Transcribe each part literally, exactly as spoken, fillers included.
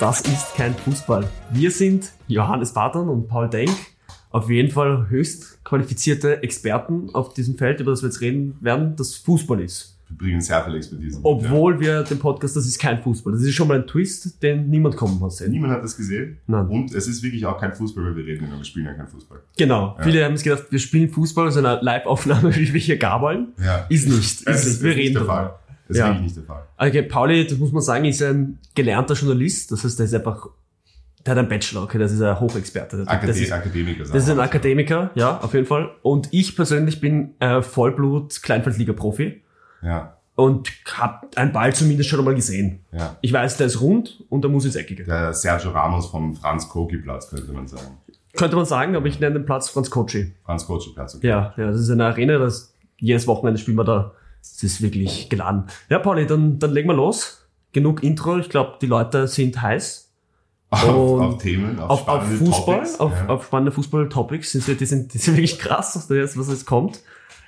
Das ist kein Fußball. Wir sind Johannes Barton und Paul Denk, auf jeden Fall höchst qualifizierte Experten auf diesem Feld, über das wir jetzt reden werden, das Fußball ist. Wir bringen sehr viel Expertise mit. Obwohl ja. wir den Podcast, das ist kein Fußball. Das ist schon mal ein Twist, den niemand kommen hat sehen. Niemand hat das gesehen. Nein. Und es ist wirklich auch kein Fußball, weil wir reden, aber wir spielen ja kein Fußball. Genau. Ja. Viele haben sich gedacht, wir spielen Fußball, also eine Live-Aufnahme, wie wir hier gabaln. Ja. Ist nicht. Ist es, nicht. Wir ist reden nicht der Fall. Das ja. ist wirklich nicht der Fall. Okay, Pauli, das muss man sagen, ist ein gelernter Journalist. Das heißt, der ist einfach, der hat einen Bachelor, okay, das ist ein Hochexperte. Das, Akade- das ist, Akademiker. Das ist ein Akademiker, ja, auf jeden Fall. Und ich persönlich bin äh, Vollblut-Kleinfeldliga-Profi. Ja. Und hab einen Ball zumindest schon einmal gesehen. Ja. Ich weiß, der ist rund und der muss ins Eckige. Der Sergio Ramos vom Franz-Koci-Platz, könnte man sagen. Könnte man sagen, aber ich nenne den Platz Franz-Koci. Franz-Koci-Platz, okay. Ja, ja, das ist eine Arena, das jedes Wochenende spielen wir da. Es ist wirklich geladen. Ja, Pauli, dann, dann legen wir los. Genug Intro. Ich glaube, die Leute sind heiß. Auf, auf Themen, auf, auf spannende auf Fußball, Topics. Auf, ja. auf spannende Fußball-Topics. Die sind, die sind wirklich krass, was jetzt kommt.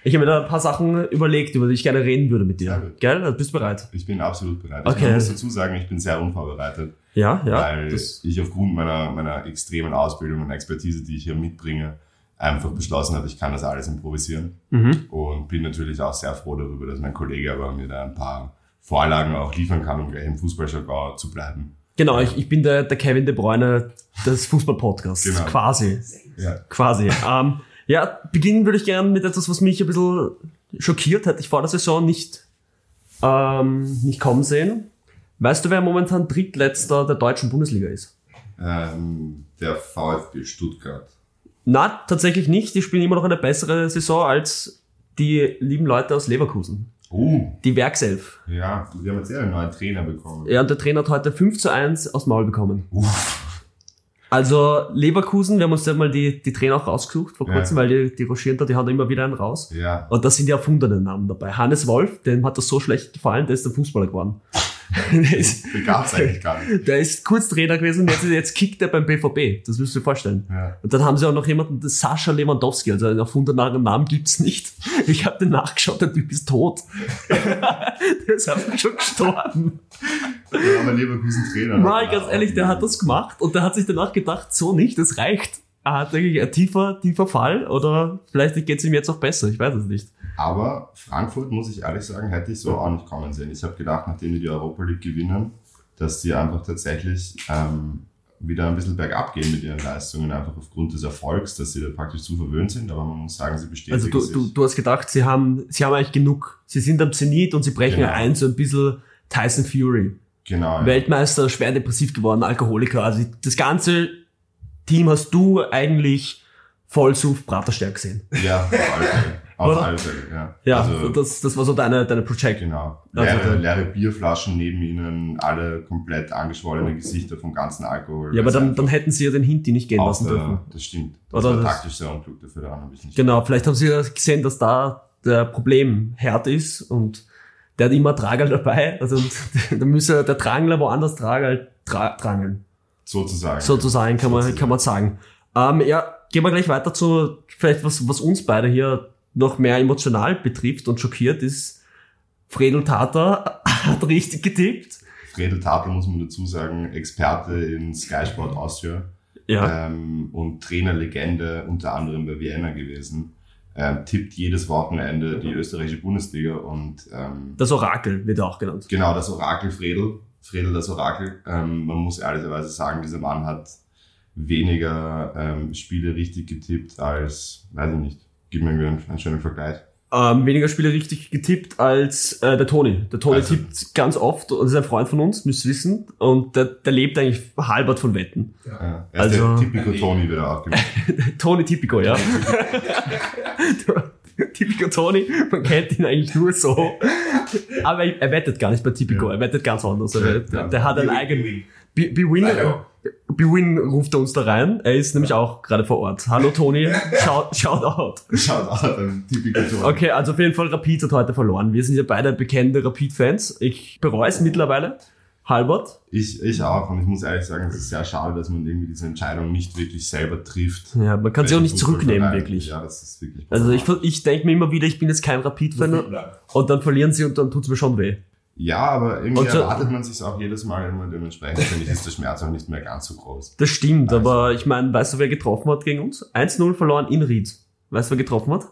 Ich habe mir da ein paar Sachen überlegt, über die ich gerne reden würde mit dir. Gell? Also bist du bereit? Ich bin absolut bereit. Okay. Ich muss dazu sagen, ich bin sehr unvorbereitet. Ja, ja. Weil ich aufgrund meiner, meiner extremen Ausbildung und Expertise, die ich hier mitbringe, einfach beschlossen habe, ich kann das alles improvisieren. Mhm. Und bin natürlich auch sehr froh darüber, dass mein Kollege aber mir da ein paar Vorlagen auch liefern kann, um gleich im Fußballjargon zu bleiben. Genau, ich, ich bin der, der Kevin de Bruyne des Fußballpodcasts. Genau. Quasi. Ja. Quasi. Ähm, ja, beginnen würde ich gerne mit etwas, was mich ein bisschen schockiert hat. Ich vor der Saison nicht, ähm, nicht kommen sehen. Weißt du, wer momentan Drittletzter der deutschen Bundesliga ist? Ähm, der VfB Stuttgart. Na, tatsächlich nicht. Die spielen immer noch eine bessere Saison als die lieben Leute aus Leverkusen. Oh. Die Werkself. Ja, die haben jetzt ja einen neuen Trainer bekommen. Ja, und der Trainer hat heute fünf zu eins aus dem Maul bekommen. Uff. Also Leverkusen, wir haben uns ja mal die, die Trainer auch rausgesucht vor kurzem, ja. weil die, die rochieren da, die haben da immer wieder einen raus. Ja. Und da sind ja erfundene Namen dabei. Hannes Wolf, dem hat das so schlecht gefallen, der ist ein Fußballer geworden. Den gab's eigentlich gar nicht. Der ist kurz Trainer gewesen und jetzt, jetzt kickt er beim B V B. Das müsst ihr euch vorstellen. Ja. Und dann haben sie auch noch jemanden, Sascha Lewandowski, also einen erfundenen Namen gibt's nicht. Ich habe den nachgeschaut, der Typ ist tot. Der ist einfach schon gestorben. Der war Leverkusen Trainer. Nein, ganz ehrlich, der hat das gemacht und der hat sich danach gedacht, so nicht, das reicht. Ah, denke ich, ein tiefer, tiefer Fall oder vielleicht geht es ihm jetzt auch besser, ich weiß es nicht. Aber Frankfurt, muss ich ehrlich sagen, hätte ich so auch nicht kommen sehen. Ich habe gedacht, nachdem die die Europa League gewinnen, dass die einfach tatsächlich ähm, wieder ein bisschen bergab gehen mit ihren Leistungen, einfach aufgrund des Erfolgs, dass sie da praktisch zu verwöhnt sind, aber man muss sagen, sie bestätigen sich. Also du, du, du hast gedacht, sie haben, sie haben eigentlich genug, sie sind am Zenit und sie brechen genau. ein, so ein bisschen Tyson Fury. Genau. Ja. Weltmeister, schwer depressiv geworden, Alkoholiker, also das ganze Team hast du eigentlich voll zu Praterstärk gesehen. Ja, auf alle Fälle. Auf alle Fälle, ja. Ja, also, das, das war so deine, deine Project. Genau. Leere, also, leere Bierflaschen neben ihnen, alle komplett angeschwollene Gesichter vom ganzen Alkohol. Ja, aber dann, dann hätten sie ja den Hinti nicht gehen lassen dürfen. Das stimmt. Das Oder war das taktisch sehr unklug, dafür daran habe ich nicht. Genau, gedacht. Vielleicht haben sie ja gesehen, dass da der Problemherd ist und der hat immer Tragerl dabei. Also da müsste der Trangler woanders Tragerl tra- trangeln. Sozusagen. Sozusagen, kann man, kann man sagen. Ähm, ja, gehen wir gleich weiter zu, vielleicht was, was uns beide hier noch mehr emotional betrifft und schockiert ist. Fredl Tata hat richtig getippt. Fredl Tata, muss man dazu sagen, Experte in Sky Sport Austria. Ja. Ähm, und Trainerlegende unter anderem bei Vienna gewesen. Ähm, tippt jedes Wochenende die österreichische Bundesliga und, ähm, das Orakel wird auch genannt. Genau, das Orakel Fredl. Fredl, das Orakel, ähm, man muss ehrlicherweise sagen, dieser Mann hat weniger ähm, Spiele richtig getippt als, weiß ich nicht, gib mir einen, einen schönen Vergleich. Ähm, weniger Spiele richtig getippt als äh, der Toni. Der Toni also, tippt ganz oft und ist ein Freund von uns, müsst ihr wissen. Und der, der lebt eigentlich halbert von Wetten. Ja. Ja, er ist also, der Tipico Toni wieder aufgemacht. Toni Tipico, ja. Tipico Toni, man kennt ihn eigentlich nur so. Aber er wettet gar nicht bei Tipico, ja. er wettet ganz anders. Der, der ja. hat einen eigenen... Bewin Bewin ruft er uns da rein. Er ist nämlich ja. auch gerade vor Ort. Hallo Toni, Shout, Shoutout. Shoutout an Tipico Toni. Okay, also auf jeden Fall Rapid hat heute verloren. Wir sind ja beide bekannte Rapid-Fans. Ich bereue es mittlerweile. Halbert? Ich, ich auch. Und ich muss ehrlich sagen, es ist sehr schade, dass man irgendwie diese Entscheidung nicht wirklich selber trifft. Ja, man kann sie auch nicht Fußball zurücknehmen, wirklich. Ja, das ist wirklich. Also ich, ich denke mir immer wieder, ich bin jetzt kein Rapid-Fan. Und dann verlieren sie und dann tut's mir schon weh. Ja, aber irgendwie so, erwartet man sich auch jedes Mal immer dementsprechend. Finde ich, ist der Schmerz auch nicht mehr ganz so groß. Das stimmt, also. Aber ich meine, weißt du, wer getroffen hat gegen uns? eins null verloren in Ried. Weißt du, wer getroffen hat?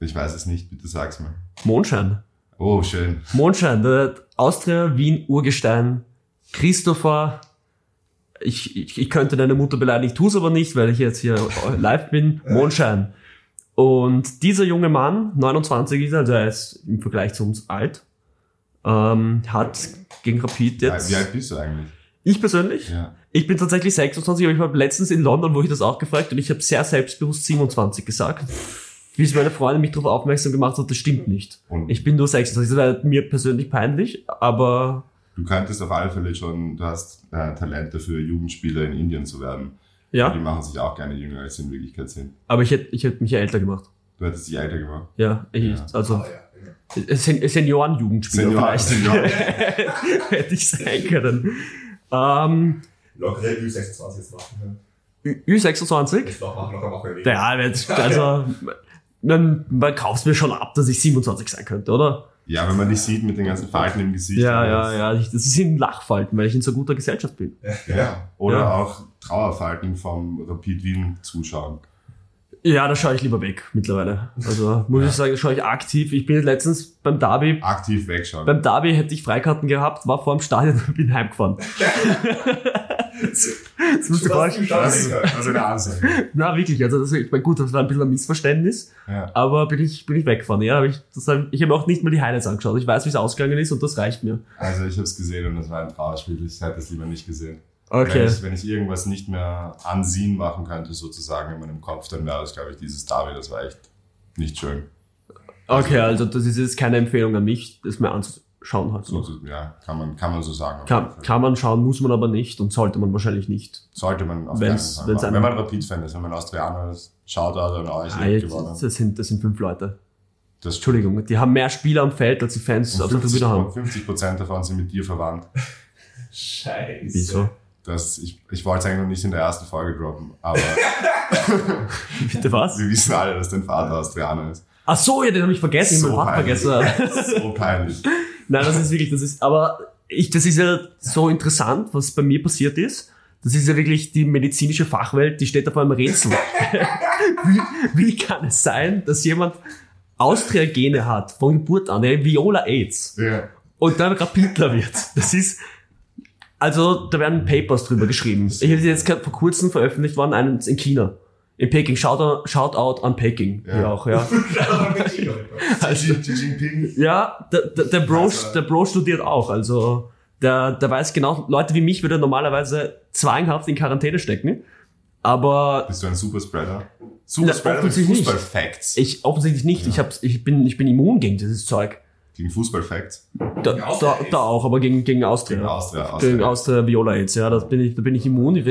Ich weiß es nicht, bitte sag's mal. Mondschein. Oh, schön. Mondschein, der Austria Wien Urgestein. Christopher, ich, ich, ich könnte deine Mutter beleidigen, ich tue es aber nicht, weil ich jetzt hier live bin. Mondschein. Und dieser junge Mann, neunundzwanzig ist er, also er ist im Vergleich zu uns alt, ähm, hat gegen Rapid jetzt... Wie alt bist du eigentlich? Ich persönlich? Ja. Ich bin tatsächlich sechsundzwanzig, aber ich war letztens in London, wo ich das auch gefragt, und ich habe sehr selbstbewusst siebenundzwanzig gesagt, bis meine Freundin mich darauf aufmerksam gemacht hat, das stimmt nicht. Und ich bin nur sechsundzwanzig, das war mir persönlich peinlich, aber... Du könntest auf alle Fälle schon, du hast äh, Talent dafür, Jugendspieler in Indien zu werden. Ja. Die machen sich auch gerne jünger, als sie in Wirklichkeit sind. Aber ich hätte ich hätte mich ja älter gemacht. Du hättest dich älter gemacht? Ja, ich, ja. also oh, ja, ja. Sen- Senioren-Jugendspieler Senioren, vielleicht. Senioren. Hätte ich sein können. Ähm, Locker Ü sechsundzwanzig jetzt machen. Ü sechsundzwanzig? Das noch machen, noch machen. Ja, also man, man kauft mir schon ab, dass ich siebenundzwanzig sein könnte, oder? Ja, wenn man dich sieht mit den ganzen Falten im Gesicht. Ja, ja, ja. Das sind Lachfalten, weil ich in so guter Gesellschaft bin. Ja, ja. Oder ja. Auch Trauerfalten vom Rapid Wien zuschauen. Ja, da schaue ich lieber weg mittlerweile. Also muss ja. ich sagen, da schaue ich aktiv. Ich bin letztens beim Derby... Aktiv wegschauen. Beim Derby hätte ich Freikarten gehabt, war vor dem Stadion und bin heimgefahren. Das musst du vorstellen. Also eine Ansage. Na wirklich, also das, ich meine, gut, das war ein bisschen ein Missverständnis, ja. aber bin ich, bin ich weggefahren. Ja, ich, das, ich habe auch nicht mal die Highlights angeschaut. Ich weiß, wie es ausgegangen ist und das reicht mir. Also ich habe es gesehen und das war ein Trauerspiel. Ich hätte es lieber nicht gesehen. Okay. Wenn ich, wenn ich irgendwas nicht mehr ansehen machen könnte, sozusagen in meinem Kopf, dann wäre das, glaube ich, dieses Derby. Das war echt nicht schön. Also, okay, also das ist jetzt keine Empfehlung an mich, das mir anzusehen. Schauen halt so. Ja, kann man, kann man so sagen. Kann, kann man schauen, muss man aber nicht und sollte man wahrscheinlich nicht. Sollte man auf keinen Fall. Wenn man Rapid-Fan ist, wenn man Austrianer ist, schaut da dann euch nicht gewonnen. Das sind, das sind fünf Leute. Das Entschuldigung, die haben mehr Spieler am Feld als die Fans auf der Tribüne haben. fünfzig Prozent davon sind mit dir verwandt. Scheiße. Wieso? Das, ich, ich wollte es eigentlich noch nicht in der ersten Folge droppen, aber. Bitte was? Wir wissen alle, dass dein Vater Austrianer ist. Ach so, ja, den habe ich vergessen. So ich habe meinen Vater vergessen. So peinlich. Nein, das ist wirklich, das ist, aber ich, das ist ja so interessant, was bei mir passiert ist. Das ist ja wirklich die medizinische Fachwelt, die steht auf einem Rätsel. wie, wie kann es sein, dass jemand Austria-Gene hat, von Geburt an, der Viola-Aids, ja. und dann Rapidler wird? Das ist, also, da werden Papers drüber geschrieben. Ich habe jetzt gerade vor kurzem veröffentlicht worden, einen in China. In Peking, Shoutout, Shoutout an Peking. Ja, ja auch, ja. Also, ja, der, der, der, Bro, der Bro studiert auch. Also, der, der weiß genau, Leute wie mich würde normalerweise zwanghaft in Quarantäne stecken. Aber. Bist du ein Superspreader? Superspreader mit Fußball-Facts? Ich, offensichtlich nicht. Ja. Ich, hab's, ich, bin, ich bin immun gegen dieses Zeug. Gegen Fußball-Facts? Da, da, da auch, aber gegen, gegen Austria. Gegen Austria, Austria. Gegen Austria Viola jetzt, ja. Da bin ich, da bin ich immun. Ich,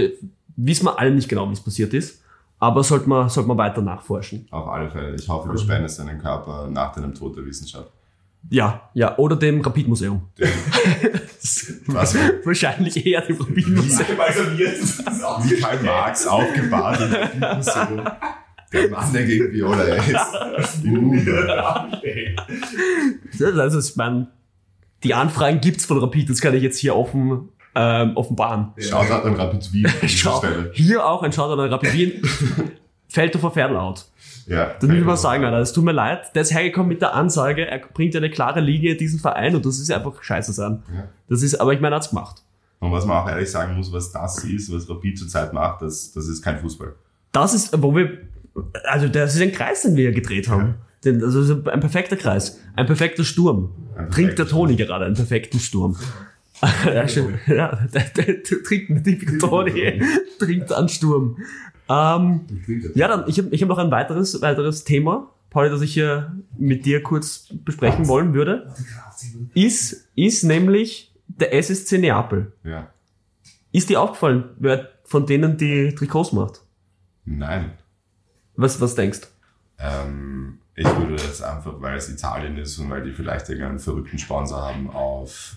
wissen wir alle nicht genau, wie es passiert ist. Aber sollte man, sollte man weiter nachforschen. Auf alle Fälle. Ich hoffe, du spendest deinen Körper nach deinem Tod der Wissenschaft. Ja, ja. Oder dem Rapid-Museum. Dem, was? Wahrscheinlich eher dem Rapid-Museum. Wie Karl Marx aufgebahrt im Rapid-Museum. Der Mann, der gegen Viola ist. Also ich meine, die Anfragen gibt's von Rapid. Das kann ich jetzt hier offen... Ähm, offenbaren. Shoutout an Rapid Wien. Schau, hier auch ein Shoutout an Rapid Wien. Feldhofer Fernlaut. Ja. Dann will man sagen, Alter, es tut mir leid, der ist hergekommen mit der Ansage, er bringt eine klare Linie in diesen Verein und das ist einfach scheiße sein. Ja. Das ist, aber ich meine, er hat's gemacht. Und was man auch ehrlich sagen muss, was das ist, was Rapid zurzeit macht, das, das ist kein Fußball. Das ist, wo wir, also das ist ein Kreis, den wir ja gedreht haben. Ja. Den, also ein perfekter Kreis. Ein perfekter Sturm. Ein perfekter Trinkt der Toni Sturm. Gerade einen perfekten Sturm. Ja, schön. Ja, der, der, der trinkt mit Tipico Toni, trinkt an Sturm. Ähm, ja, dann, ich habe ich hab noch ein weiteres, weiteres Thema, Pauli, das ich hier mit dir kurz besprechen wollen würde, ist, ist nämlich der S S C Neapel. Ja. Ist dir aufgefallen, wer von denen die Trikots macht? Nein. Was, was denkst du? Ähm, ich würde das einfach, weil es Italien ist und weil die vielleicht einen verrückten Sponsor haben, auf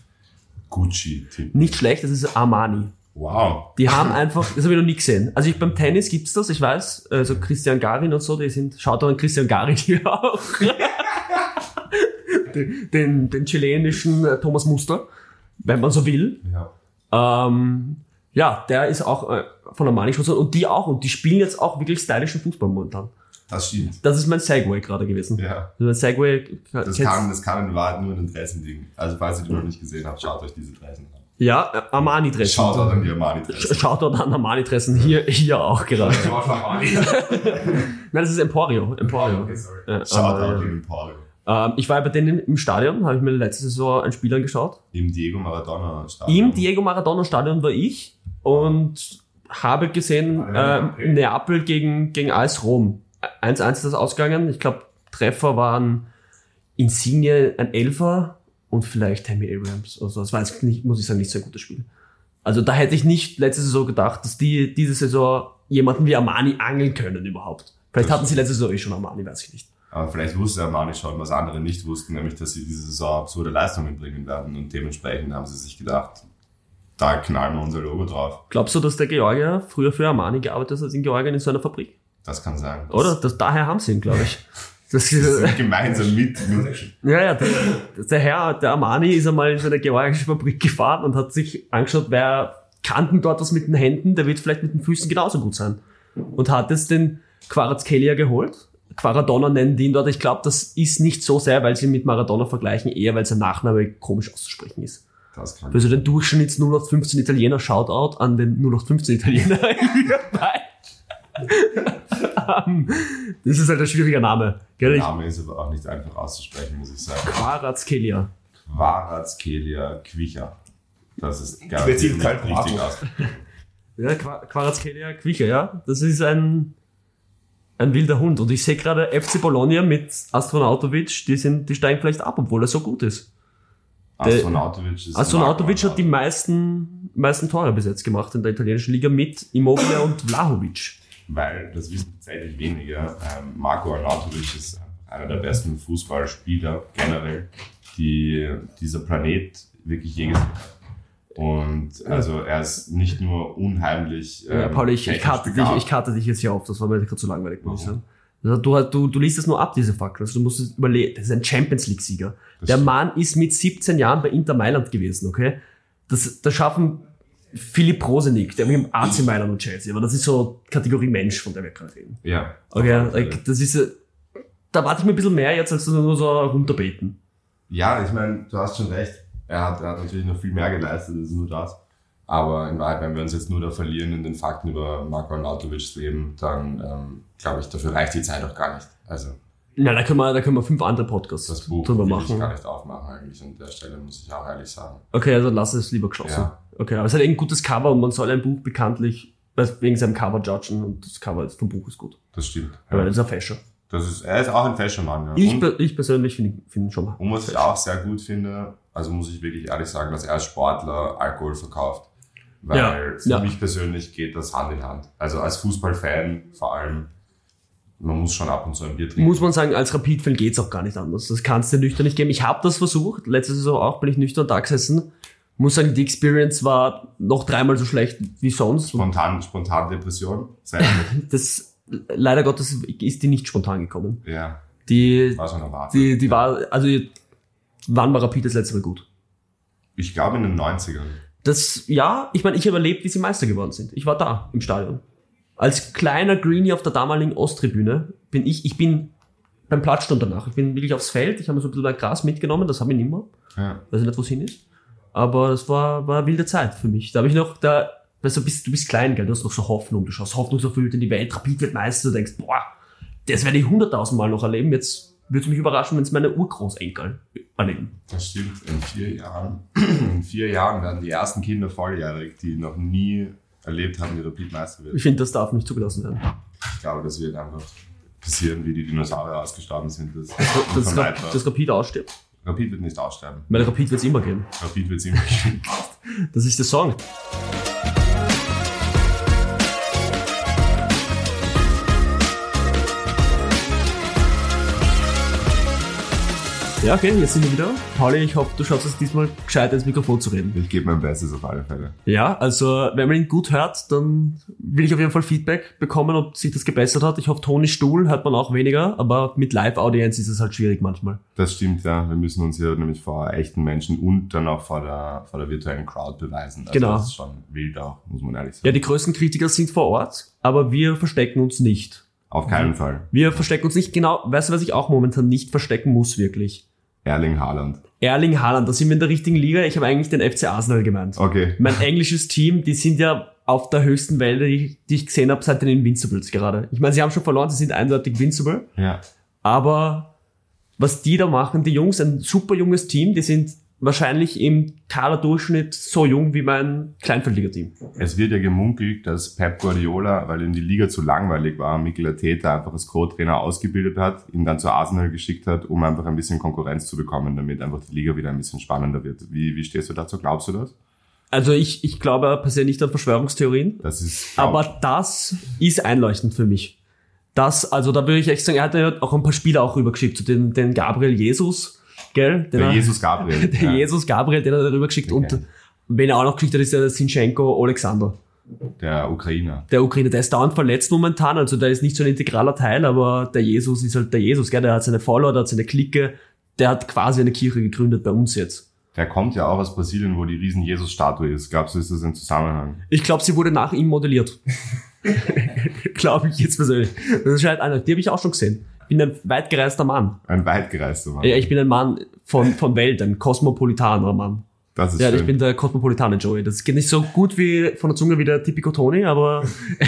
Gucci tippen. Nicht schlecht, das ist Armani. Wow. Die haben einfach, das habe ich noch nie gesehen. Also ich, beim Tennis gibt's das, ich weiß, also Christian Garin und so, die sind, schaut doch an Christian Garin hier auch. den, den chilenischen äh, Thomas Muster, wenn man so will. Ja, ähm, ja der ist auch äh, von Armani sponsert und die auch. Und die spielen jetzt auch wirklich stylischen Fußball momentan. Das stimmt. Das ist mein Segway gerade gewesen. Ja. Also mein Segway, das kann, das kann in Wahrheit nur ein Dressending. Also falls ihr die noch nicht gesehen habt, schaut euch diese Dressen an. Ja, Armani-Dressen. Schaut dort an die Armani-Dressen. Schaut dort an Armani-Dressen, hier, hier auch gerade. Nein, das ist Emporio. Emporio. Okay, sorry. Ja, Schaut dort an Emporio. Ähm, ich war bei denen im Stadion, habe ich mir letzte Saison ein Spiel angeschaut. Im Diego Maradona-Stadion. Im Diego Maradona-Stadion war ich und habe gesehen, äh, Neapel gegen, gegen A S Rom. eins eins ist das ausgegangen. Ich glaube, Treffer waren Insigne, ein Elfer und vielleicht Tammy Abrams oder so. Das war jetzt nicht, muss ich sagen, nicht so ein gutes Spiel. Also da hätte ich nicht letzte Saison gedacht, dass die diese Saison jemanden wie Armani angeln können überhaupt. Vielleicht das hatten sie letzte Saison eh schon Armani, weiß ich nicht. Aber vielleicht wusste Armani schon, was andere nicht wussten, nämlich, dass sie diese Saison absurde Leistungen bringen werden. Und dementsprechend haben sie sich gedacht, da knallen wir unser Logo drauf. Glaubst du, dass der Georgier früher für Armani gearbeitet hat, in Georgien in so einer Fabrik? Das kann sein. Das Oder? Das, daher haben sie ihn, glaube ich. Das, das ist gemeinsam mit. Ja, ja. Der, der Herr, der Armani, ist einmal in so eine georgische Fabrik gefahren und hat sich angeschaut, wer kann denn dort was mit den Händen, der wird vielleicht mit den Füßen genauso gut sein. Und hat jetzt den Kvaratskhelia geholt. Kvaradona nennen die ihn dort. Ich glaube, das ist nicht so sehr, weil sie ihn mit Maradona vergleichen, eher weil sein Nachname komisch auszusprechen ist. Das kann also den Durchschnitts null acht fünfzehn Italiener, Shoutout an den null acht fünfzehn Italiener. Das ist halt ein schwieriger Name. Gell? Der Name ist aber auch nicht einfach auszusprechen, muss ich sagen. Kvaratskhelia. Kvaratskhelia Quicher. Das ist gar nicht richtig aus. Ja, Kvaratskhelia Quicher, ja. Das ist ein, ein wilder Hund. Und ich sehe gerade F C Bologna mit Arnautović, die, sind, die steigen vielleicht ab, obwohl er so gut ist. Arnautović ist Arnautović hat die meisten, meisten Tore bis jetzt gemacht in der italienischen Liga mit Immobile und Vlahovic. Weil, das wissen tatsächlich weniger, ähm, Marko Arnautović ist einer der besten Fußballspieler generell, die dieser Planet wirklich je gesehen hat. Und also er ist nicht nur unheimlich... Ähm, ja, Paul, ich, ich, karte dich, ich karte dich jetzt hier auf, das war mir gerade zu langweilig, muss ich sagen. Du, du, du liest das nur ab, diese Fackel. Also du musst es überlegen, das ist ein Champions-League-Sieger. Das der Mann ist mit siebzehn Jahren bei Inter Mailand gewesen, okay? Das, das schaffen... Philipp Rosenig, der mit dem A C Mailand und Chelsea, aber das ist so Kategorie Mensch, von der wir gerade reden. Ja. Okay, like, das ist, da warte ich mir ein bisschen mehr jetzt, als nur so runterbeten. Ja, ich meine, du hast schon recht. Er hat, er hat natürlich noch viel mehr geleistet, das ist nur das. Aber in Wahrheit, wenn wir uns jetzt nur da verlieren in den Fakten über Marko Arnautovićs Leben, dann ähm, glaube ich, dafür reicht die Zeit auch gar nicht. Also. Na, da können wir, da können wir fünf andere Podcasts das Buch drüber machen. Das will ich gar nicht aufmachen eigentlich an der Stelle, muss ich auch ehrlich sagen. Okay, also lass es lieber geschlossen. Ja. Okay, aber es hat ein gutes Cover und man soll ein Buch bekanntlich wegen seinem Cover judgen und das Cover vom Buch ist gut. Das stimmt. Aber ja. Er ist ein Fashion. Das ist, er ist auch ein Fashion-Mann, ja. Ich, be- ich persönlich finde ihn schon mal. Und was ich auch sehr gut finde, also muss ich wirklich ehrlich sagen, dass er als Sportler Alkohol verkauft. Weil ja. für ja. mich persönlich geht das Hand in Hand. Also als Fußballfan vor allem. Man muss schon ab und zu ein Bier trinken. Muss man sagen, als Rapid-Fan geht's auch gar nicht anders. Das kannst du nüchtern nicht geben. Ich habe das versucht. Letzte Saison auch bin ich nüchtern da gesessen. Muss sagen, die Experience war noch dreimal so schlecht wie sonst. Spontan, spontan Depression? Das, leider Gottes ist die nicht spontan gekommen. Ja. Die war schon erwartet. Die, die ja. war, also, wann war Rapid das letzte Mal gut? Ich glaube in den neunzigern. Das, ja, ich meine, ich habe erlebt, wie sie Meister geworden sind. Ich war da im Stadion. Als kleiner Greenie auf der damaligen Osttribüne bin ich, ich bin beim Platzsturm danach, ich bin wirklich aufs Feld, ich habe mir so ein bisschen Gras mitgenommen, das habe ich nicht mehr, ja. Weiß ich nicht, wo es hin ist, aber das war, war eine wilde Zeit für mich, da habe ich noch, da, weißt du, bist, du bist klein, gell? Du hast noch so Hoffnung, du schaust hoffnungserfüllt in die Welt, Rapid wird Meister, du denkst, boah, das werde ich hunderttausend Mal noch erleben, jetzt würde es mich überraschen, wenn es meine Urgroßenkel erleben. Das stimmt, in vier Jahren, in vier Jahren werden die ersten Kinder volljährig, die noch nie... erlebt haben, die Rapid Meister wird. Ich finde, das darf nicht zugelassen werden. Ich glaube, das wird einfach passieren, wie die Dinosaurier ausgestorben sind. Das, das, Ra- das Rapid ausstirbt. Rapid wird nicht aussterben. Weil Rapid wird es immer geben. Rapid wird es immer geben. Das ist der Song. Ja, okay, jetzt sind wir wieder. Pauli, ich hoffe, du schaffst es diesmal gescheit ins Mikrofon zu reden. Ich gebe mein Bestes auf alle Fälle. Ja, also wenn man ihn gut hört, dann will ich auf jeden Fall Feedback bekommen, ob sich das gebessert hat. Ich hoffe, Toni Stuhl hört man auch weniger, aber mit Live-Audienz ist es halt schwierig manchmal. Das stimmt, ja. Wir müssen uns hier nämlich vor echten Menschen und dann auch vor der, vor der virtuellen Crowd beweisen. Also genau. Das ist schon wild auch, muss man ehrlich sagen. Ja, die größten Kritiker sind vor Ort, aber wir verstecken uns nicht. Auf keinen Fall. Wir verstecken uns nicht, genau. Weißt du, was ich auch momentan nicht verstecken muss, wirklich? Erling Haaland. Erling Haaland, da sind wir in der richtigen Liga. Ich habe eigentlich den F C Arsenal gemeint. Okay. Mein englisches Team, die sind ja auf der höchsten Welle, die ich gesehen habe, seit den Invincibles gerade. Ich meine, sie haben schon verloren, sie sind eindeutig invincible. Ja. Aber was die da machen, die Jungs, ein super junges Team, die sind wahrscheinlich im Kaderdurchschnitt so jung wie mein Kleinfeldliga-Team. Es wird ja gemunkelt, dass Pep Guardiola, weil ihm die Liga zu langweilig war, Mikel Arteta einfach als Co-Trainer ausgebildet hat, ihn dann zu Arsenal geschickt hat, um einfach ein bisschen Konkurrenz zu bekommen, damit einfach die Liga wieder ein bisschen spannender wird. Wie, wie stehst du dazu? Glaubst du das? Also ich, ich glaube persönlich nicht an Verschwörungstheorien, das ist, aber das ist einleuchtend für mich. Das, also da würde ich echt sagen, er hat ja auch ein paar Spieler auch rübergeschickt, zu den, den Gabriel Jesus, gell? Der, der Jesus Gabriel. Der ja. Jesus Gabriel, den hat er darüber geschickt. Okay. Und wen er auch noch geschickt hat, ist der Zinchenko Alexander. Der Ukrainer. Der Ukrainer, der ist dauernd verletzt momentan. Also der ist nicht so ein integraler Teil, aber der Jesus ist halt der Jesus. Gell? Der hat seine Follower, der hat seine Clique. Der hat quasi eine Kirche gegründet bei uns jetzt. Der kommt ja auch aus Brasilien, wo die riesen Jesus-Statue ist. Glaubst du, ist das ein Zusammenhang? Ich glaube, sie wurde nach ihm modelliert. Glaube ich jetzt persönlich. Das ist halt einer. Die habe ich auch schon gesehen. Ich bin ein weitgereister Mann. Ein weitgereister Mann. Ja, ich bin ein Mann von, von Welt, ein kosmopolitaner Mann. Das ist ja, schön. Ich bin der kosmopolitane Joey. Das geht nicht so gut wie von der Zunge wie der Tipico Toni, aber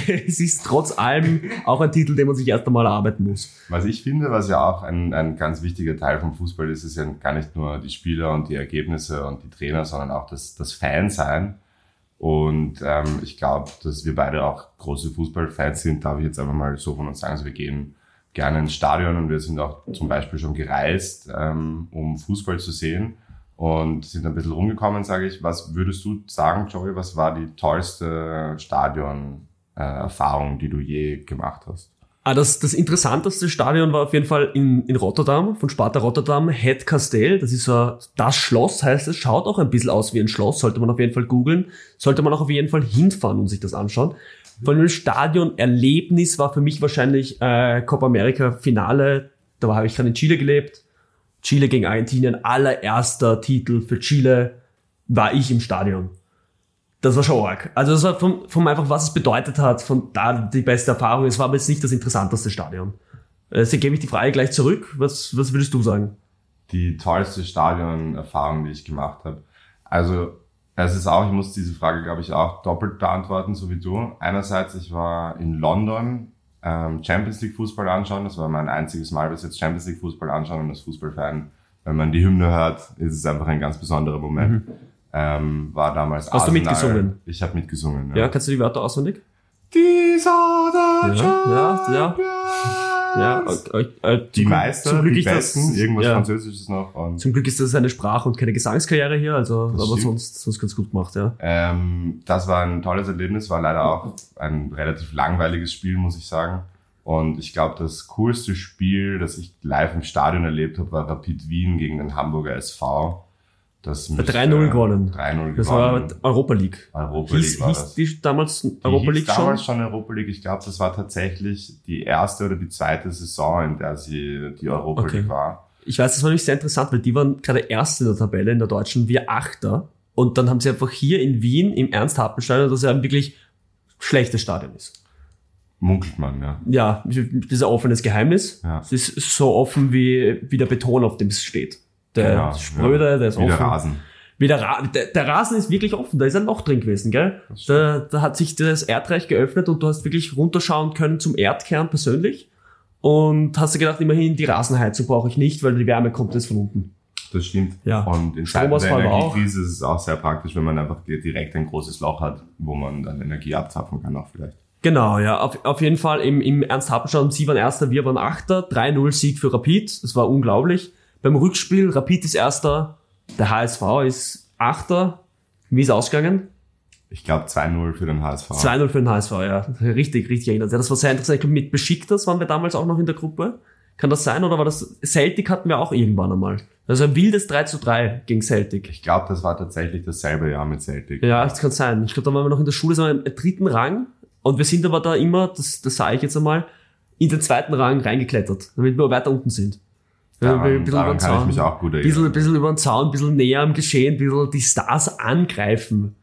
es ist trotz allem auch ein Titel, den man sich erst einmal erarbeiten muss. Was ich finde, was ja auch ein, ein ganz wichtiger Teil vom Fußball ist, ist ja gar nicht nur die Spieler und die Ergebnisse und die Trainer, sondern auch das, das Fansein. Und ähm, ich glaube, dass wir beide auch große Fußballfans sind, darf ich jetzt einfach mal so von uns sagen, so wir gehen gerne ins Stadion und wir sind auch zum Beispiel schon gereist, ähm, um Fußball zu sehen und sind ein bisschen rumgekommen, sage ich. Was würdest du sagen, Joey, was war die tollste Stadion-Erfahrung, die du je gemacht hast? Ah, das, das interessanteste Stadion war auf jeden Fall in, in Rotterdam, von Sparta Rotterdam, Het Kasteel. Das ist so, das Schloss heißt es, schaut auch ein bisschen aus wie ein Schloss, sollte man auf jeden Fall googeln. Sollte man auch auf jeden Fall hinfahren und sich das anschauen. Vor allem ein Stadionerlebnis war für mich wahrscheinlich äh, Copa America Finale. Da habe ich gerade in Chile gelebt. Chile gegen Argentinien, allererster Titel für Chile, war ich im Stadion. Das war schon arg. Also das war vom, vom einfach, was es bedeutet hat, von da die beste Erfahrung. Es war aber jetzt nicht das interessanteste Stadion. Deswegen gebe ich die Frage gleich zurück. Was, was würdest du sagen? Die tollste Stadionerfahrung, die ich gemacht habe. Also es ist auch, ich muss diese Frage, glaube ich, auch doppelt beantworten, so wie du. Einerseits, ich war in London ähm, Champions League Fußball anschauen. Das war mein einziges Mal bis jetzt Champions League Fußball anschauen. Und als Fußballfan, wenn man die Hymne hört, ist es einfach ein ganz besonderer Moment. Mhm. Ähm, war damals Hast Arsenal. Du mitgesungen? Ich habe mitgesungen. Ja. ja, kannst du die Wörter auswendig? Dieser der ja, ja, ja. ja. Die Meister, zum Glück die Besten, das, irgendwas ja. Französisches noch. Und zum Glück ist das eine Sprache- und keine Gesangskarriere hier, also das aber stimmt. sonst sonst ganz gut gemacht, ja. Ähm, das war ein tolles Erlebnis, war leider auch ein relativ langweiliges Spiel, muss ich sagen. Und ich glaube, das coolste Spiel, das ich live im Stadion erlebt habe, war Rapid Wien gegen den Hamburger S V. Das müsste, drei null gewonnen. drei null das gewonnen. War Europa League. Europa hieß, League war hieß das. Die damals die Europa League schon? damals schon Europa League. Ich glaube, das war tatsächlich die erste oder die zweite Saison, in der sie die Europa okay. League war. Ich weiß, das war nämlich sehr interessant, weil die waren gerade erste in der Tabelle in der Deutschen, wir Achter. Und dann haben sie einfach hier in Wien im Ernst-Happel-Stadion, das ja ein wirklich schlechtes Stadion ist. Munkelt man, ja. Ja, das ist ein offenes Geheimnis. Ja. Es ist so offen, wie, wie der Beton, auf dem es steht. Der genau, Spröder, ja. der ist Wie offen. Der Rasen. Wie der, Ra- der, der Rasen ist wirklich offen, da ist ein Loch drin gewesen, gell? Da, da hat sich das Erdreich geöffnet und du hast wirklich runterschauen können zum Erdkern persönlich und hast dir gedacht, immerhin die Rasenheizung brauche ich nicht, weil die Wärme kommt jetzt von unten. Das stimmt. Ja. Und in Zeiten der Energiekrise ist es auch sehr praktisch, wenn man einfach direkt ein großes Loch hat, wo man dann Energie abzapfen kann auch vielleicht. Genau, ja, auf, auf jeden Fall im, im Ernst-Happel-Stadion, sie waren Erster, wir waren Achter, drei null Sieg für Rapid, das war unglaublich. Beim Rückspiel, Rapid ist Erster, der H S V ist Achter. Wie ist es ausgegangen? Ich glaube zwei null für den H S V. zwei null für den H S V, ja. Richtig, richtig erinnert. Ja, das war sehr interessant. Ich glaube, mit Besiktas waren wir damals auch noch in der Gruppe. Kann das sein? Oder war das, Celtic hatten wir auch irgendwann einmal. Also ein wildes drei zu drei gegen Celtic. Ich glaube, das war tatsächlich dasselbe Jahr mit Celtic. Ja, das kann sein. Ich glaube, da waren wir noch in der Schule, sondern im dritten Rang. Und wir sind aber da immer, das, das sage ich jetzt einmal, in den zweiten Rang reingeklettert, damit wir weiter unten sind. Ja, ein bisschen, Zaun, mich auch gut bisschen, bisschen über den Zaun, ein bisschen näher am Geschehen, ein bisschen die Stars angreifen.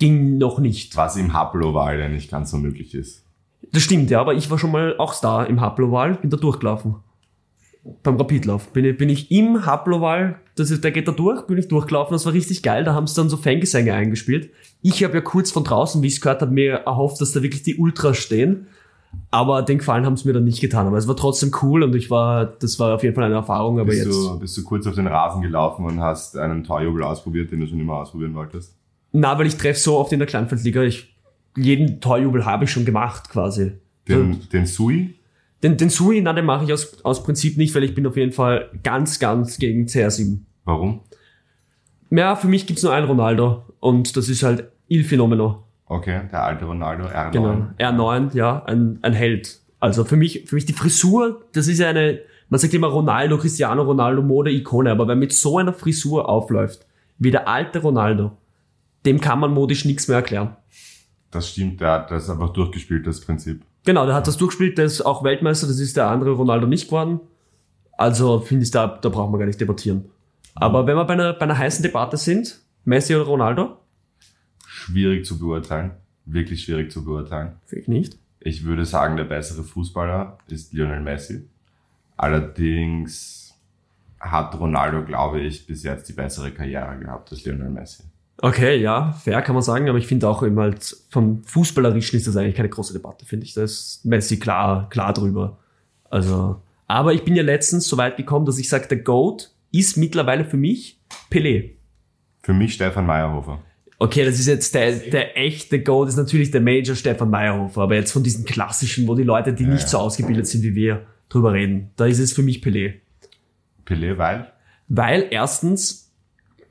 Ging noch nicht. Was im Haplowal ja nicht ganz so möglich ist. Das stimmt, ja, aber ich war schon mal auch Star im Haplowal, bin da durchgelaufen. Beim Rapidlauf. Bin ich, bin ich im Haplowal, das ist, der geht da durch, bin ich durchgelaufen, das war richtig geil, da haben sie dann so Fangesänge eingespielt. Ich habe ja kurz von draußen, wie ich es gehört habe, mir erhofft, dass da wirklich die Ultras stehen. Aber den Gefallen haben sie mir dann nicht getan. Aber es war trotzdem cool und ich war, das war auf jeden Fall eine Erfahrung. Aber bist, jetzt du, bist du kurz auf den Rasen gelaufen und hast einen Torjubel ausprobiert, den du schon immer ausprobieren wolltest? Na, weil ich treffe so oft in der Kleinfeldliga. Ich, jeden Torjubel habe ich schon gemacht quasi. Den, den Sui? Den, den Sui, na, den mache ich aus, aus Prinzip nicht, weil ich bin auf jeden Fall ganz, ganz gegen C R sieben. Warum? Ja, für mich gibt es nur einen Ronaldo und das ist halt Il Fenomeno. Okay, der alte Ronaldo, R neun. Genau, R neun, ja, ein, ein Held. Also für mich, für mich die Frisur, das ist ja eine, man sagt immer Ronaldo, Cristiano Ronaldo, Mode-Ikone, aber wer mit so einer Frisur aufläuft, wie der alte Ronaldo, dem kann man modisch nichts mehr erklären. Das stimmt, der hat das einfach durchgespielt, das Prinzip. Genau, der hat das durchgespielt, der ist auch Weltmeister, das ist der andere Ronaldo nicht geworden. Also finde ich, da, da braucht man gar nicht debattieren. Aber wenn wir bei einer, bei einer heißen Debatte sind, Messi oder Ronaldo, schwierig zu beurteilen. Wirklich schwierig zu beurteilen. Vielleicht nicht. Ich würde sagen, der bessere Fußballer ist Lionel Messi. Allerdings hat Ronaldo, glaube ich, bis jetzt die bessere Karriere gehabt als Lionel Messi. Okay, ja, fair kann man sagen. Aber ich finde auch immer, halt vom Fußballerischen ist das eigentlich keine große Debatte, finde ich. Da ist Messi klar, klar drüber. Also, aber ich bin ja letztens so weit gekommen, dass ich sage, der GOAT ist mittlerweile für mich Pelé. Für mich Stefan Meyerhofer. Okay, das ist jetzt der, der echte Goat, ist natürlich der Major Stefan Meyerhofer, aber jetzt von diesen klassischen, wo die Leute, die ja, nicht so ausgebildet sind wie wir, drüber reden. Da ist es für mich Pelé. Pelé, weil? Weil erstens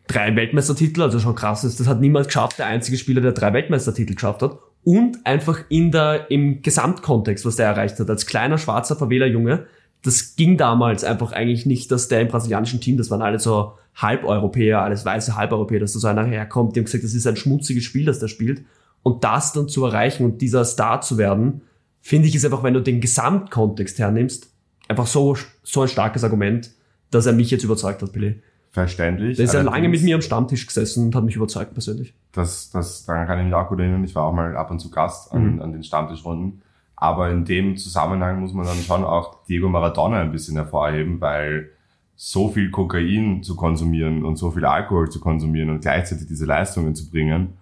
drei Weltmeistertitel, also schon krass ist, das hat niemand geschafft, der einzige Spieler, der drei Weltmeistertitel geschafft hat. Und einfach in der, im Gesamtkontext, was der erreicht hat, als kleiner schwarzer Verwählerjunge, das ging damals einfach eigentlich nicht, dass der im brasilianischen Team, das waren alle so Halbeuropäer, alles weiße Halbeuropäer, dass da so einer herkommt, die haben gesagt, das ist ein schmutziges Spiel, das der spielt. Und das dann zu erreichen und dieser Star zu werden, finde ich, ist einfach, wenn du den Gesamtkontext hernimmst, einfach so, so ein starkes Argument, dass er mich jetzt überzeugt hat, Pelé. Verständlich. Der ist ja lange mit mir am Stammtisch gesessen und hat mich überzeugt persönlich. Das, das, daran kann ich mich auch gut erinnern. Ich war auch mal ab und zu Gast an, mhm. an den Stammtischrunden. Aber in dem Zusammenhang muss man dann schon auch Diego Maradona ein bisschen hervorheben, weil so viel Kokain zu konsumieren und so viel Alkohol zu konsumieren und gleichzeitig diese Leistungen zu bringen,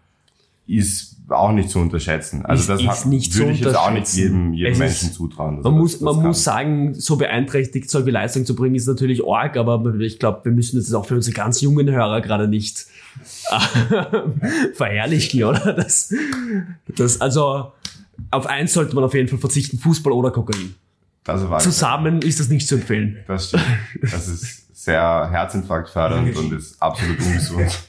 ist auch nicht zu unterschätzen. Also ist, das ist hat, nicht würde ich jetzt auch nicht jedem, jedem Menschen ist, zutrauen. Man, das, muss, das man muss sagen, so beeinträchtigt solche Leistung zu bringen, ist natürlich arg, aber ich glaube, wir müssen das auch für unsere ganz jungen Hörer gerade nicht verherrlichen, oder? Das, das, also auf eins sollte man auf jeden Fall verzichten, Fußball oder Kokain. Das war Zusammen klar. Ist das nicht zu empfehlen. Das stimmt. Das ist sehr herzinfarktfördernd und ist absolut ungesund.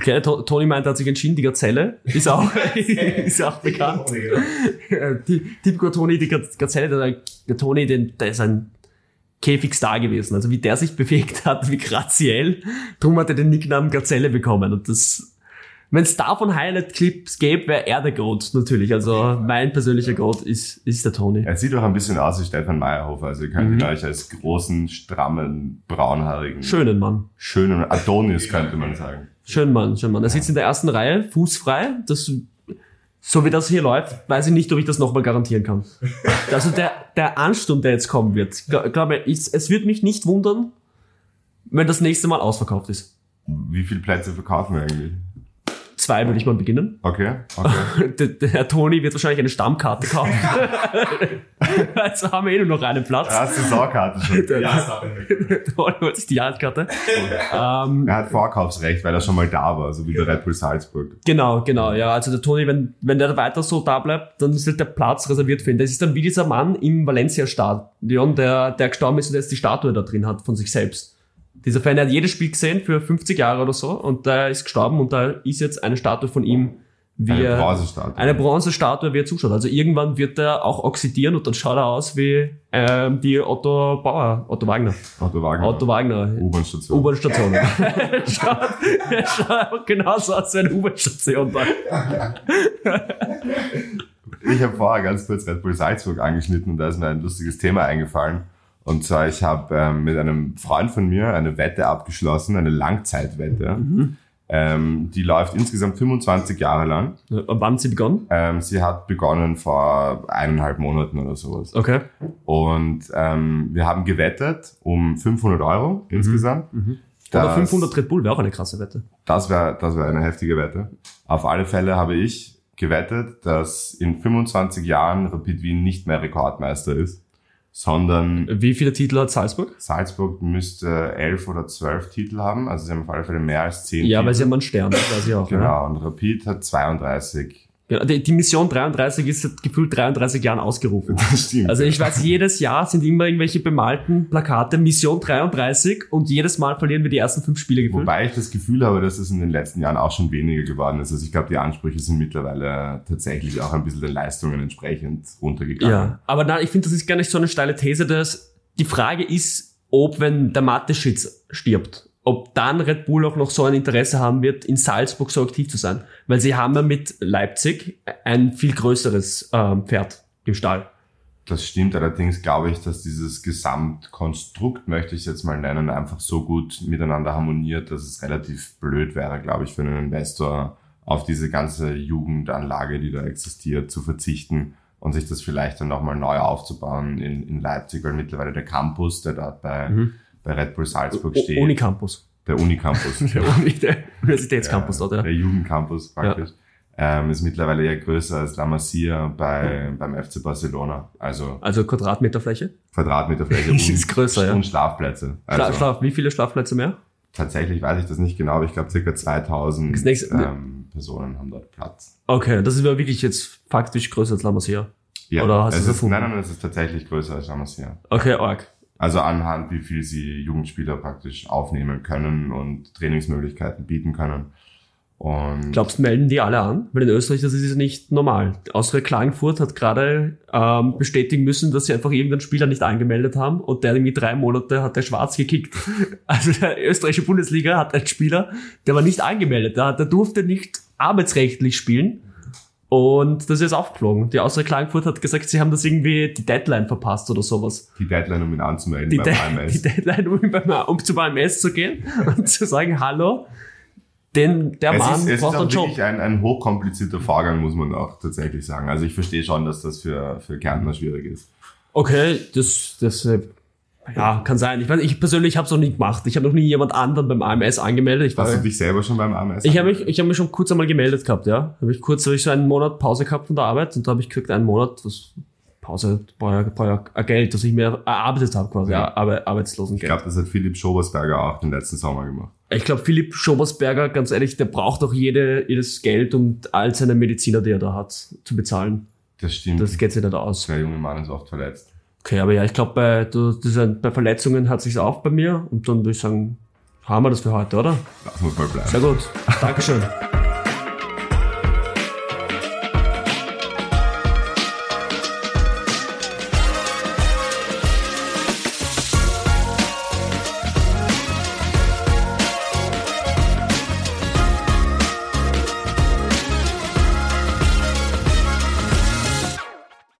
Okay, Toni meint, er hat sich entschieden, die Gazelle ist auch, ist auch bekannt. Tipico Toni, die Gazelle, der Toni, der ist ein Käfigstar gewesen. Also wie der sich bewegt hat, wie graziell. Drum hat er den Nicknamen Gazelle bekommen. Und das... Wenn es davon Highlight-Clips gäbe, wäre er der Groot natürlich. Also mein persönlicher Groot ist, ist der Toni. Er sieht doch ein bisschen aus wie Stefan Meyerhofer. Also ihr könnt mhm. ihn euch als großen, strammen, braunhaarigen... Schönen Mann. Schönen Adonis, könnte man sagen. Schönen Mann, schönen Mann. Er sitzt in der ersten Reihe, fußfrei. Das, so wie das hier läuft, weiß ich nicht, ob ich das nochmal garantieren kann. Also der, der Ansturm, der jetzt kommen wird, glaube ich, es wird mich nicht wundern, wenn das nächste Mal ausverkauft ist. Wie viele Plätze verkaufen wir eigentlich? Zwei würde ich mal beginnen. Okay, okay. Der, der Toni wird wahrscheinlich eine Stammkarte kaufen. Also haben wir eh nur noch einen Platz. Da hast du Saisonkarte schon. Der Toni holt sich die Jahreskarte. ähm, er hat Vorkaufsrecht, weil er schon mal da war, so wie der Red Bull Salzburg. Genau, genau. Ja, also der Toni, wenn, wenn der weiter so da bleibt, dann ist halt der Platz reserviert für ihn. Das ist dann wie dieser Mann im Valencia-Stadion, der, der gestorben ist und jetzt die Statue da drin hat von sich selbst. Dieser Fan hat jedes Spiel gesehen für fünfzig Jahre oder so und da ist gestorben und da ist jetzt eine Statue von ihm Wir, eine Bronzestatue. Eine Bronzestatue, wie er zuschaut. Also irgendwann wird er auch oxidieren und dann schaut er aus wie ähm, die Otto Bauer, Otto Wagner. Otto Wagner. Otto Wagner. U-Bahn-Station. U-Bahn-Station. Er schaut, schaut einfach genauso aus wie eine U-Bahn-Station. Ich habe vorher ganz kurz Red Bull Salzburg angeschnitten und da ist mir ein lustiges Thema eingefallen. Und zwar, ich habe ähm, mit einem Freund von mir eine Wette abgeschlossen, eine Langzeitwette. Mhm. Ähm, die läuft insgesamt fünfundzwanzig Jahre lang. Ab wann hat sie begonnen? Ähm, sie hat begonnen vor eineinhalb Monaten oder sowas. Okay. Und ähm, wir haben gewettet um fünfhundert Euro mhm. insgesamt. Mhm. Oder fünfhundert Red Bull wäre auch eine krasse Wette. Das wäre das wär eine heftige Wette. Auf alle Fälle habe ich gewettet, dass in fünfundzwanzig Jahren Rapid Wien nicht mehr Rekordmeister ist, sondern... Wie viele Titel hat Salzburg? Salzburg müsste elf oder zwölf Titel haben, also sie haben auf alle Fälle mehr als zehn ja, Titel. Ja, weil sie haben einen Stern, das weiß ich auch. Genau, ne? Und Rapid hat zweiunddreißig. Genau, die, die Mission dreiunddreißig ist gefühlt dreiunddreißig Jahren ausgerufen. Das stimmt. Also ich weiß, jedes Jahr sind immer irgendwelche bemalten Plakate, Mission dreiunddreißig, und jedes Mal verlieren wir die ersten fünf Spiele gefühlt. Wobei ich das Gefühl habe, dass es in den letzten Jahren auch schon weniger geworden ist. Also ich glaube, die Ansprüche sind mittlerweile tatsächlich auch ein bisschen den Leistungen entsprechend runtergegangen. Ja, aber nein, ich finde, das ist gar nicht so eine steile These, dass die Frage ist, ob, wenn der Mateschitz stirbt, ob dann Red Bull auch noch so ein Interesse haben wird, in Salzburg so aktiv zu sein. Weil sie haben ja mit Leipzig ein viel größeres ähm, Pferd im Stall. Das stimmt, allerdings glaube ich, dass dieses Gesamtkonstrukt, möchte ich es jetzt mal nennen, einfach so gut miteinander harmoniert, dass es relativ blöd wäre, glaube ich, für einen Investor, auf diese ganze Jugendanlage, die da existiert, zu verzichten und sich das vielleicht dann nochmal neu aufzubauen in, in Leipzig, weil mittlerweile der Campus, der dort bei... Mhm. bei Red Bull Salzburg steht. Unicampus. Der Unicampus. der Uni, der Universitätscampus dort, ja. Der Jugendcampus praktisch. Ja. Ähm, ist mittlerweile eher größer als La Masia bei, mhm. beim F C Barcelona. Also, also Quadratmeterfläche? Quadratmeterfläche. Das ist größer, ja. Und Schlafplätze. Also, Schlaf, Schlaf, wie viele Schlafplätze mehr? Tatsächlich weiß ich das nicht genau, aber ich glaube circa zweitausend ähm, Personen haben dort Platz. Okay, das ist ja wirklich jetzt faktisch größer als La Masia. Ja. Oder hast es du ist, nein, nein, es ist tatsächlich größer als La Masia. Okay, arg. Also anhand, wie viel sie Jugendspieler praktisch aufnehmen können und Trainingsmöglichkeiten bieten können. Und glaubst du, melden die alle an? Weil in Österreich, das ist ja nicht normal. Austria Klagenfurt hat gerade ähm, bestätigen müssen, dass sie einfach irgendeinen Spieler nicht angemeldet haben und der irgendwie drei Monate hat der schwarz gekickt. Also der österreichische Bundesliga hat einen Spieler, der war nicht angemeldet. Der, der durfte nicht arbeitsrechtlich spielen. Und das ist jetzt aufgeflogen. Die Austria Klagenfurt hat gesagt, sie haben das irgendwie die Deadline verpasst oder sowas. Die Deadline, um ihn anzumelden die beim De- A M S. Die Deadline, um, ihn beim, um zu A M S zu gehen und zu sagen, hallo, den, der es Mann ist, braucht einen Job. Es ist wirklich ein, ein hochkomplizierter Vorgang, muss man auch tatsächlich sagen. Also ich verstehe schon, dass das für, für Kärntner schwierig ist. Okay, das, das ja, kann sein. Ich, weiß, ich persönlich habe es noch nie gemacht. Ich habe noch nie jemand anderen beim A M S angemeldet. Ich Hast war, du dich selber schon beim A M S ich angemeldet? Hab mich, ich habe mich schon kurz einmal gemeldet gehabt, ja. Habe ich kurz hab ich so einen Monat Pause gehabt von der Arbeit und da habe ich gekriegt, einen Monat was, Pause, brauche ich Geld, das ich mir erarbeitet habe quasi, ja. Arbe, Arbeitslosengeld. Ich glaube, das hat Philipp Schobersberger auch den letzten Sommer gemacht. Ich glaube, Philipp Schobersberger, ganz ehrlich, der braucht auch jede, jedes Geld, um all seine Mediziner, die er da hat, zu bezahlen. Das stimmt. Das geht sich nicht aus. Der junge Mann ist oft verletzt. Okay, aber ja, ich glaube, bei, bei Verletzungen hat sich's auf bei mir und dann würde ich sagen, haben wir das für heute, oder? Lass uns mal bleiben. Sehr gut. Dankeschön.